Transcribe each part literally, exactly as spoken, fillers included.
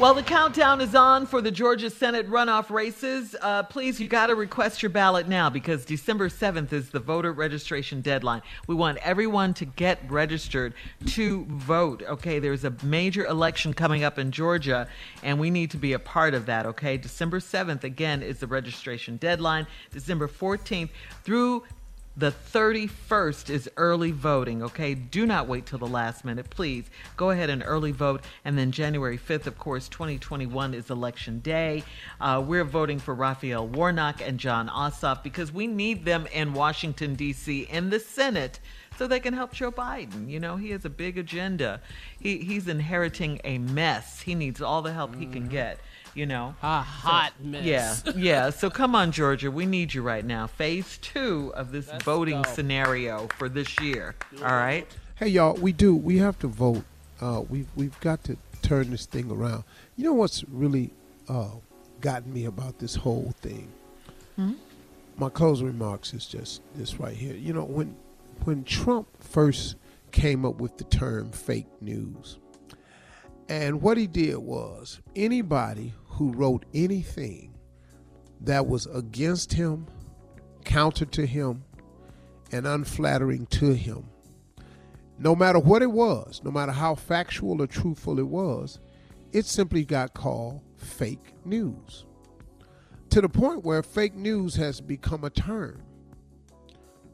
Well, the countdown is on for the Georgia Senate runoff races. Uh, please, you got to request your ballot now because December seventh is the voter registration deadline. We want everyone to get registered to vote, okay? There's a major election coming up in Georgia, and we need to be a part of that, okay? December seventh, again, is the registration deadline. December fourteenth through the thirty-first is early voting, okay? Do not wait till the last minute, please. Go ahead and early vote. And then January fifth, of course, twenty twenty-one is Election Day. Uh, we're voting for Raphael Warnock and John Ossoff because we need them in Washington, D C, in the Senate, so they can help Joe Biden. You know, he has a big agenda. He, he's inheriting a mess. He needs all the help mm-hmm. he can get. You know, a hot so, mess. Yeah, yeah. So come on, Georgia, we need you right now. Phase two of this Let's voting go. scenario for this year. All right. Hey, y'all, we do. We have to vote. Uh, we've we've got to turn this thing around. You know what's really uh, gotten me about this whole thing? Hmm? My closing remarks is just this right here. You know, when when Trump first came up with the term fake news. And what he did was anybody who wrote anything that was against him, counter to him, and unflattering to him, no matter what it was, no matter how factual or truthful it was, it simply got called fake news. To the point where fake news has become a term.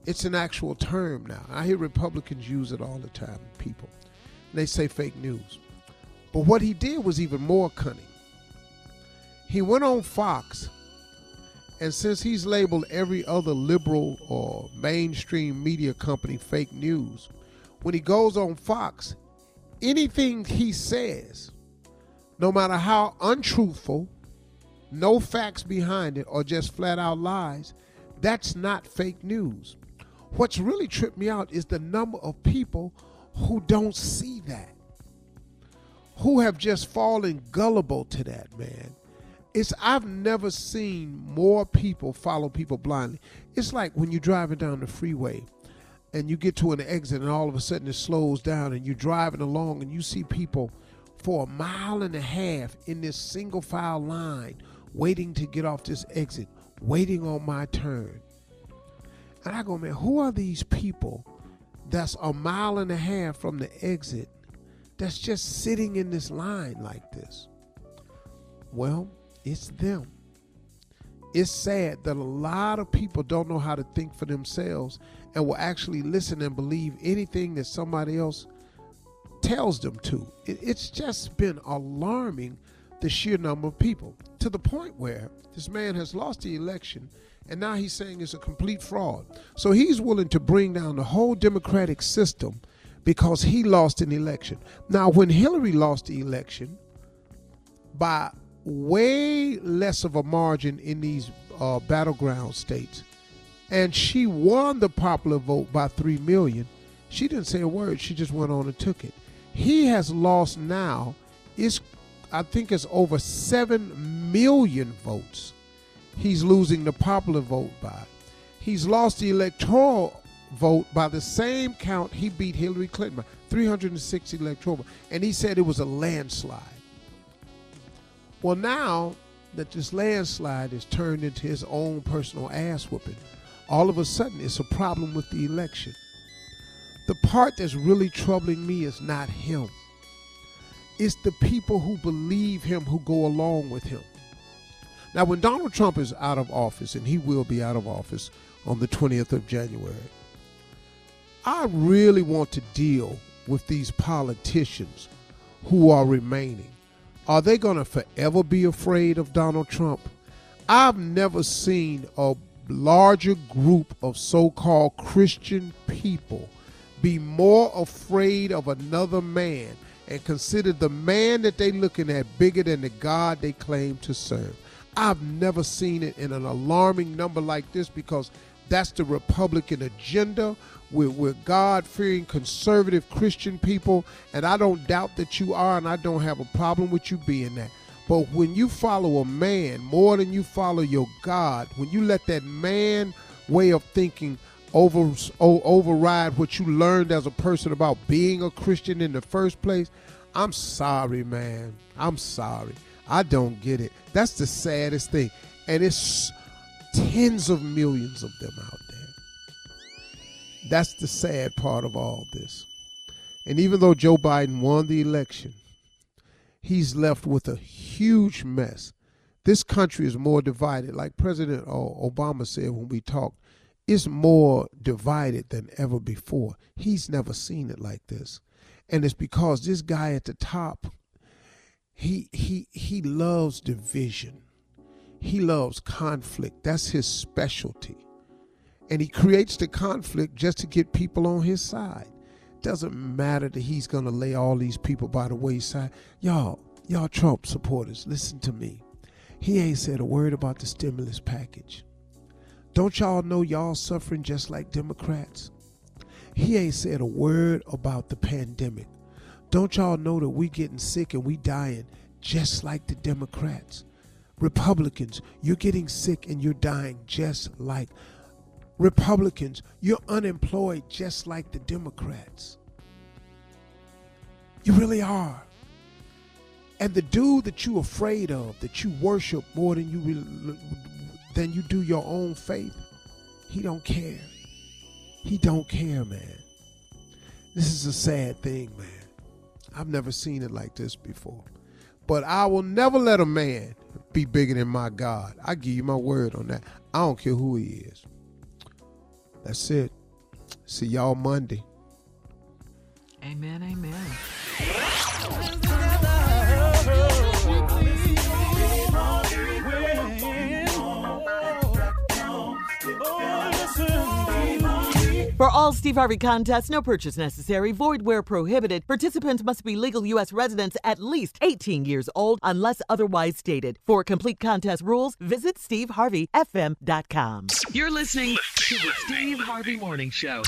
It's an actual term now. I hear Republicans use it all the time, people. They say fake news. But what he did was even more cunning. He went on Fox, and since he's labeled every other liberal or mainstream media company fake news, when he goes on Fox, anything he says, no matter how untruthful, no facts behind it, or just flat out lies, that's not fake news. What's really tripped me out is the number of people who don't see that, who have just fallen gullible to that, man. It's I've never seen more people follow people blindly. It's like when you're driving down the freeway and you get to an exit and all of a sudden it slows down and you're driving along and you see people for a mile and a half in this single file line waiting to get off this exit, waiting on my turn. And I go, man, who are these people that's a mile and a half from the exit that's just sitting in this line like this? Well, it's them. It's sad that a lot of people don't know how to think for themselves and will actually listen and believe anything that somebody else tells them to. It's just been alarming, the sheer number of people, to the point where this man has lost the election and now he's saying it's a complete fraud. So he's willing to bring down the whole democratic system because he lost an election. Now, when Hillary lost the election by way less of a margin in these uh, battleground states, and she won the popular vote by three million, she didn't say a word. She just went on and took it. He has lost now, it's, I think it's over seven million votes he's losing the popular vote by. He's lost the electoral vote by the same count he beat Hillary Clinton by, three hundred sixty electoral votes, and he said it was a landslide. Well, now that this landslide is turned into his own personal ass whooping, all of a sudden it's a problem with the election. The part that's really troubling me is not him. It's the people who believe him, who go along with him. Now, when Donald Trump is out of office, and he will be out of office on the twentieth of January, I really want to deal with these politicians who are remaining. Are they going to forever be afraid of Donald Trump? I've never seen a larger group of so-called Christian people be more afraid of another man and consider the man that they're looking at bigger than the God they claim to serve. I've never seen it in an alarming number like this, because that's the Republican agenda. We're, we're God-fearing, conservative Christian people, and I don't doubt that you are, and I don't have a problem with you being that. But when you follow a man more than you follow your God, when you let that man way of thinking over, override what you learned as a person about being a Christian in the first place, I'm sorry, man. I'm sorry. I don't get it. That's the saddest thing. And it's tens of millions of them out there. That's the sad part of all this. And even though Joe Biden won the election, he's left with a huge mess. This country is more divided. Like President Obama said when we talked, it's more divided than ever before. He's never seen it like this. And it's because this guy at the top, he he he loves division. He loves conflict. That's his specialty. And he creates the conflict just to get people on his side. Doesn't matter that he's going to lay all these people by the wayside. Y'all, y'all Trump supporters, listen to me. He ain't said a word about the stimulus package. Don't y'all know y'all suffering just like Democrats? He ain't said a word about the pandemic. Don't y'all know that we getting sick and we dying just like the Democrats? Republicans, you're getting sick and you're dying just like Republicans. You're unemployed just like the Democrats. You really are. And the dude that you afraid of, that you worship more than you than you do your own faith, he don't care. He don't care, man. This is a sad thing, man. I've never seen it like this before. But I will never let a man be bigger than my God. I give you my word on that. I don't care who he is. That's it. See y'all Monday. Amen, amen. For all Steve Harvey contests, no purchase necessary, void where prohibited. Participants must be legal U S residents at least eighteen years old unless otherwise stated. For complete contest rules, visit steve harvey f m dot com. You're listening to the Steve Harvey Morning Show.